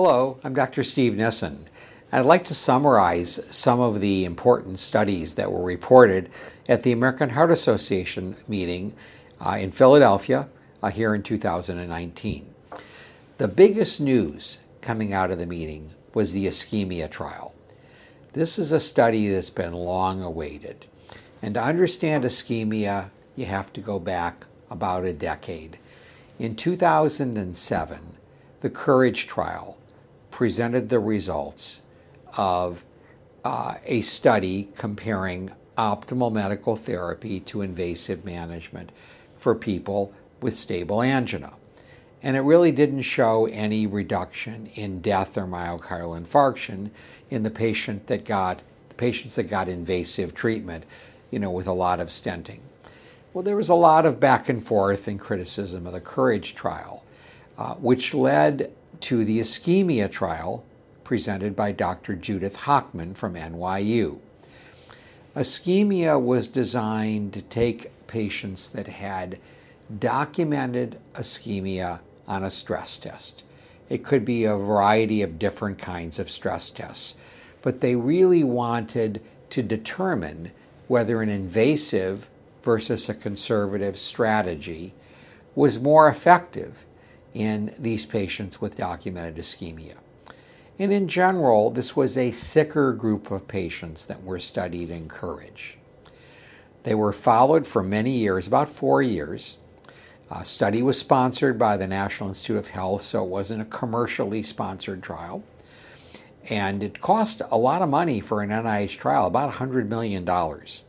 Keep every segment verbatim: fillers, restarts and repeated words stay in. Hello, I'm Doctor Steve Nissen. I'd like to summarize some of the important studies that were reported at the American Heart Association meeting uh, in Philadelphia uh, here in two thousand nineteen. The biggest news coming out of the meeting was the ischemia trial. This is a study that's been long awaited. And to understand ischemia, you have to go back about a decade. In two thousand seven, the COURAGE trial presented the results of uh, a study comparing optimal medical therapy to invasive management for people with stable angina. And it really didn't show any reduction in death or myocardial infarction in the patient that got the patients that got invasive treatment, you know, with a lot of stenting. Well, there was a lot of back and forth and criticism of the COURAGE trial, uh, which led to the ischemia trial presented by Doctor Judith Hochman from N Y U. Ischemia was designed to take patients that had documented ischemia on a stress test. It could be a variety of different kinds of stress tests, but they really wanted to determine whether an invasive versus a conservative strategy was more effective in these patients with documented ischemia. And in general, this was a sicker group of patients that were studied in COURAGE. They were followed for many years, about four years. A study was sponsored by the National Institute of Health, so it wasn't a commercially sponsored trial. And it cost a lot of money for an N I H trial, about one hundred million dollars.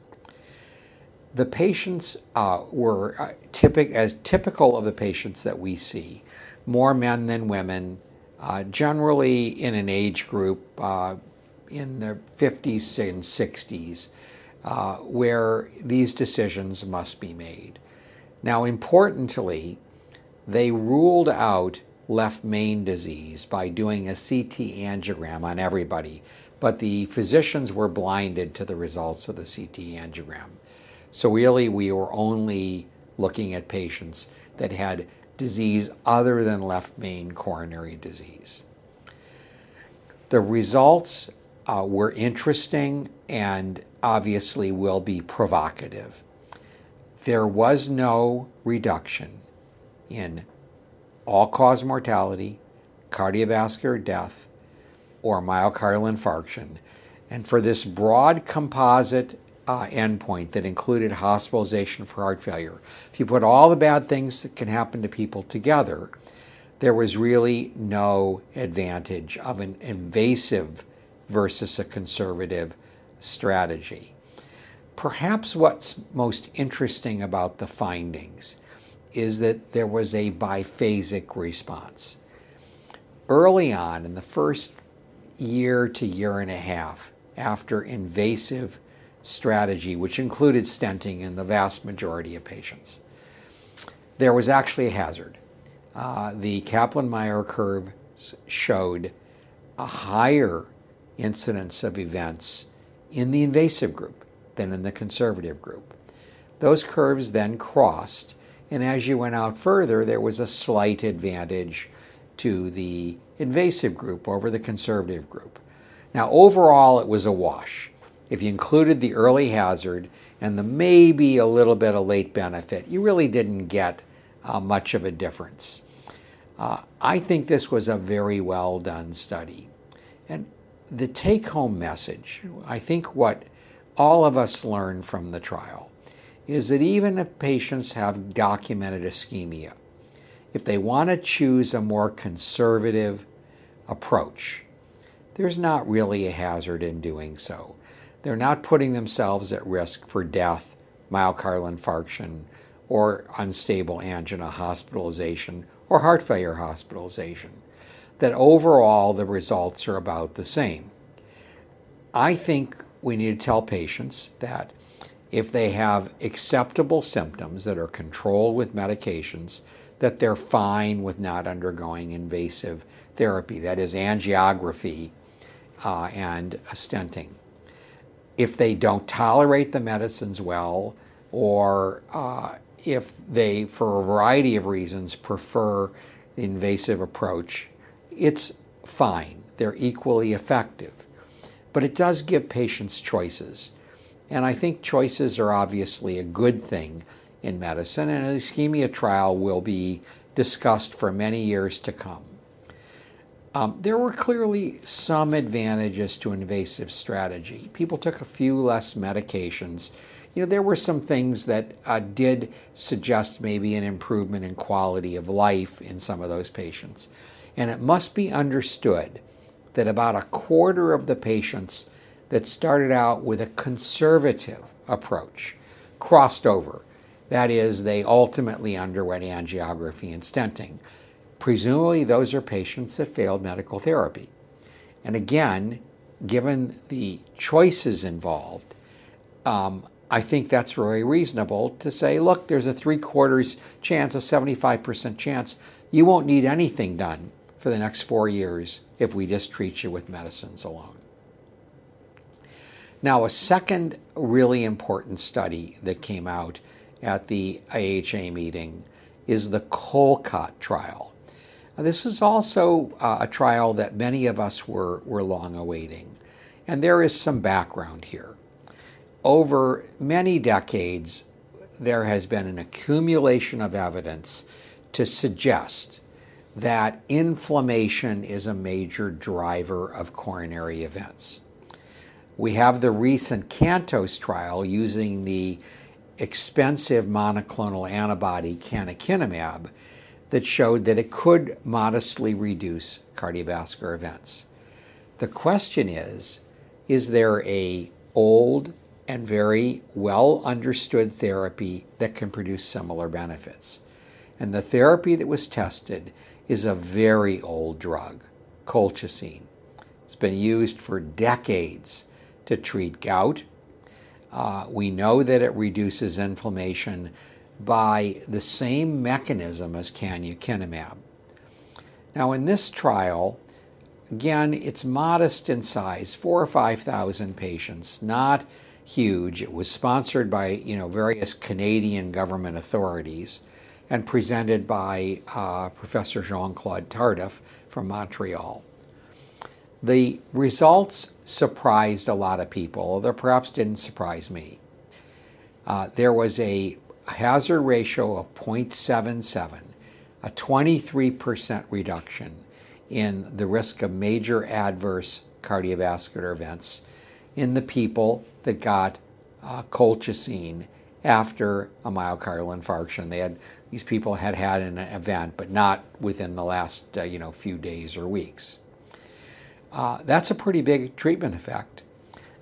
The patients uh, were uh, typic, as typical of the patients that we see, more men than women, uh, generally in an age group uh, in the fifties and sixties, uh, where these decisions must be made. Now, importantly, they ruled out left main disease by doing a C T angiogram on everybody, but the physicians were blinded to the results of the C T angiogram. So really, we were only looking at patients that had disease other than left main coronary disease. The results uh, were interesting and obviously will be provocative. There was no reduction in all-cause mortality, cardiovascular death, or myocardial infarction. And for this broad composite Uh, endpoint that included hospitalization for heart failure, if you put all the bad things that can happen to people together, there was really no advantage of an invasive versus a conservative strategy. Perhaps what's most interesting about the findings is that there was a biphasic response. Early on, in the first year to year and a half after invasive strategy, which included stenting in the vast majority of patients, there was actually a hazard. Uh, the Kaplan-Meier curve showed a higher incidence of events in the invasive group than in the conservative group. Those curves then crossed, and as you went out further, there was a slight advantage to the invasive group over the conservative group. Now, overall, it was a wash. If you included the early hazard and the maybe a little bit of late benefit, you really didn't get uh, much of a difference. Uh, I think this was a very well done study. And the take-home message, I think what all of us learned from the trial, is that even if patients have documented ischemia, if they want to choose a more conservative approach, there's not really a hazard in doing so. They're not putting themselves at risk for death, myocardial infarction, or unstable angina hospitalization, or heart failure hospitalization. That overall, the results are about the same. I think we need to tell patients that if they have acceptable symptoms that are controlled with medications, that they're fine with not undergoing invasive therapy, that is angiography uh, and stenting. If they don't tolerate the medicines well, or uh, if they, for a variety of reasons, prefer the invasive approach, it's fine. They're equally effective. But it does give patients choices. And I think choices are obviously a good thing in medicine, and an ischemia trial will be discussed for many years to come. Um, there were clearly some advantages to invasive strategy. People took a few less medications. You know, there were some things that uh, did suggest maybe an improvement in quality of life in some of those patients. And it must be understood that about a quarter of the patients that started out with a conservative approach crossed over. That is, they ultimately underwent angiography and stenting. Presumably, those are patients that failed medical therapy. And again, given the choices involved, um, I think that's really reasonable to say, look, there's a three-quarters chance, a seventy-five percent chance, you won't need anything done for the next four years if we just treat you with medicines alone. Now, a second really important study that came out at the I H A meeting is the COLCOT trial. Now, this is also uh, a trial that many of us were, were long awaiting. And there is some background here. Over many decades, there has been an accumulation of evidence to suggest that inflammation is a major driver of coronary events. We have the recent CANTOS trial using the expensive monoclonal antibody canakinumab that showed that it could modestly reduce cardiovascular events. The question is, is there a old and very well understood therapy that can produce similar benefits? And the therapy that was tested is a very old drug, colchicine. It's been used for decades to treat gout. Uh, we know that it reduces inflammation by the same mechanism as canakinumab. Now, in this trial, again, it's modest in size, four or five thousand patients, not huge. It was sponsored by you know various Canadian government authorities, and presented by uh, Professor Jean-Claude Tardif from Montreal. The results surprised a lot of people, although perhaps didn't surprise me. Uh, there was a hazard ratio of zero point seven seven, a twenty-three percent reduction in the risk of major adverse cardiovascular events in the people that got uh, colchicine after a myocardial infarction. They had, these people had had an event, but not within the last uh, you know, few days or weeks. Uh, that's a pretty big treatment effect.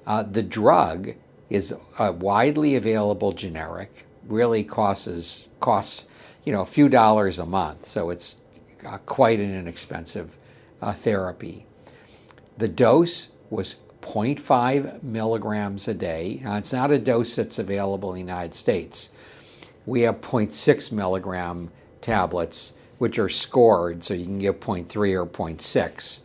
Uh, the drug is a widely available generic, really costs, costs you know, a few dollars a month, so it's uh, quite an inexpensive uh, therapy. The dose was zero point five milligrams a day. Now, it's not a dose that's available in the United States. We have zero point six milligram tablets, which are scored, so you can give zero point three or zero point six.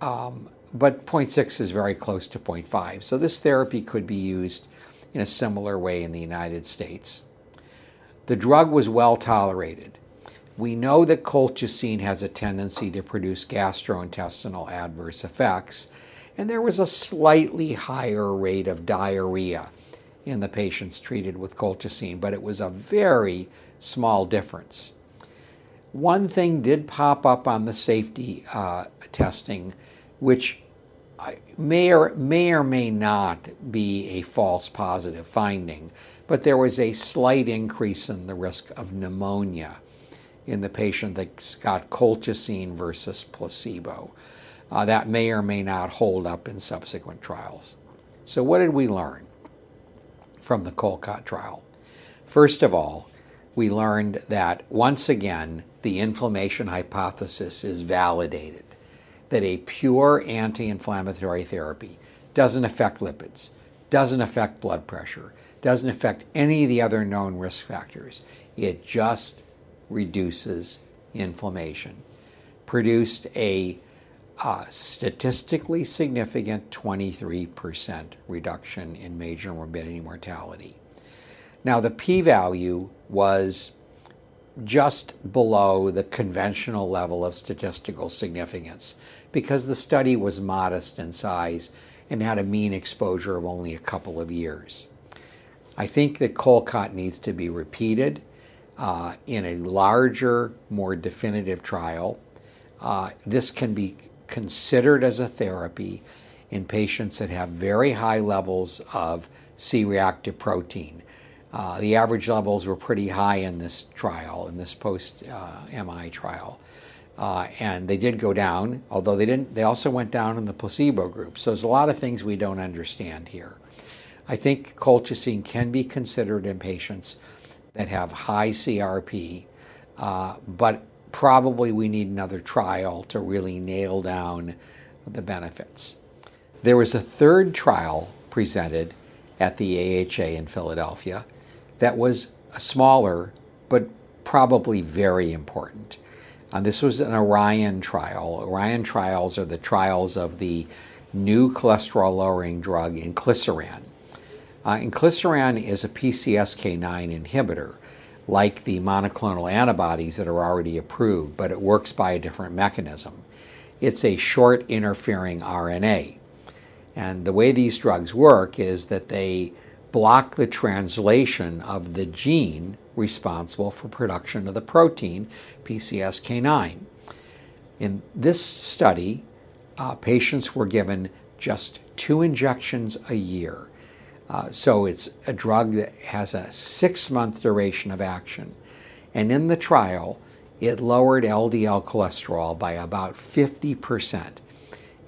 Um, but zero point six is very close to zero point five. So this therapy could be used in a similar way in the United States. The drug was well tolerated. We know that colchicine has a tendency to produce gastrointestinal adverse effects, and there was a slightly higher rate of diarrhea in the patients treated with colchicine, but it was a very small difference. One thing did pop up on the safety uh, testing, which may or, may or may not be a false positive finding, but there was a slight increase in the risk of pneumonia in the patient that got colchicine versus placebo. Uh, that may or may not hold up in subsequent trials. So what did we learn from the Colcott trial? First of all, we learned that, once again, the inflammation hypothesis is validated, that a pure anti-inflammatory therapy doesn't affect lipids, doesn't affect blood pressure, doesn't affect any of the other known risk factors. It just reduces inflammation. Produced a uh, statistically significant twenty-three percent reduction in major morbidity and mortality. Now, the p-value was just below the conventional level of statistical significance because the study was modest in size and had a mean exposure of only a couple of years. I think that COLCOT needs to be repeated uh, in a larger, more definitive trial. Uh, this can be considered as a therapy in patients that have very high levels of C-reactive protein. Uh, the average levels were pretty high in this trial, in this post-M I uh, trial. Uh, and they did go down, although they didn't. They also went down in the placebo group. So there's a lot of things we don't understand here. I think colchicine can be considered in patients that have high C R P, uh, but probably we need another trial to really nail down the benefits. There was a third trial presented at the A H A in Philadelphia that was smaller, but probably very important. And this was an ORION trial. ORION trials are the trials of the new cholesterol-lowering drug Inclisiran. Uh, Inclisiran is a P C S K nine inhibitor, like the monoclonal antibodies that are already approved, but it works by a different mechanism. It's a short interfering R N A. And the way these drugs work is that they block the translation of the gene responsible for production of the protein, P C S K nine. In this study, uh, patients were given just two injections a year. Uh, so it's a drug that has a six-month duration of action. And in the trial, it lowered L D L cholesterol by about fifty percent.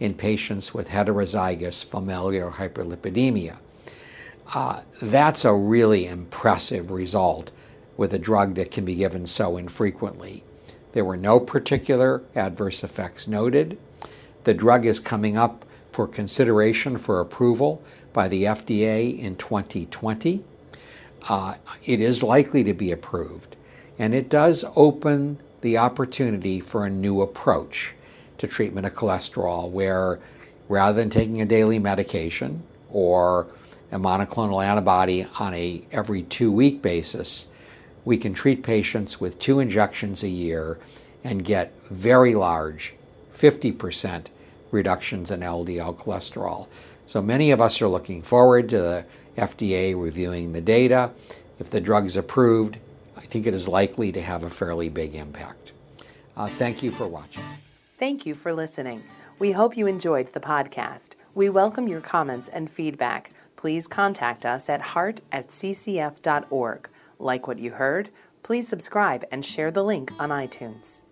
In patients with heterozygous familial hyperlipidemia. Uh, that's a really impressive result with a drug that can be given so infrequently. There were no particular adverse effects noted. The drug is coming up for consideration for approval by the F D A in twenty twenty. Uh, it is likely to be approved, and it does open the opportunity for a new approach to treatment of cholesterol, where rather than taking a daily medication or a monoclonal antibody on a every two-week basis, we can treat patients with two injections a year and get very large, fifty percent reductions in L D L cholesterol. So many of us are looking forward to the F D A reviewing the data. If the drug's approved, I think it is likely to have a fairly big impact. Uh, thank you for watching. Thank you for listening. We hope you enjoyed the podcast. We welcome your comments and feedback. Please contact us at heart at c c f dot org. Like what you heard? Please subscribe and share the link on iTunes.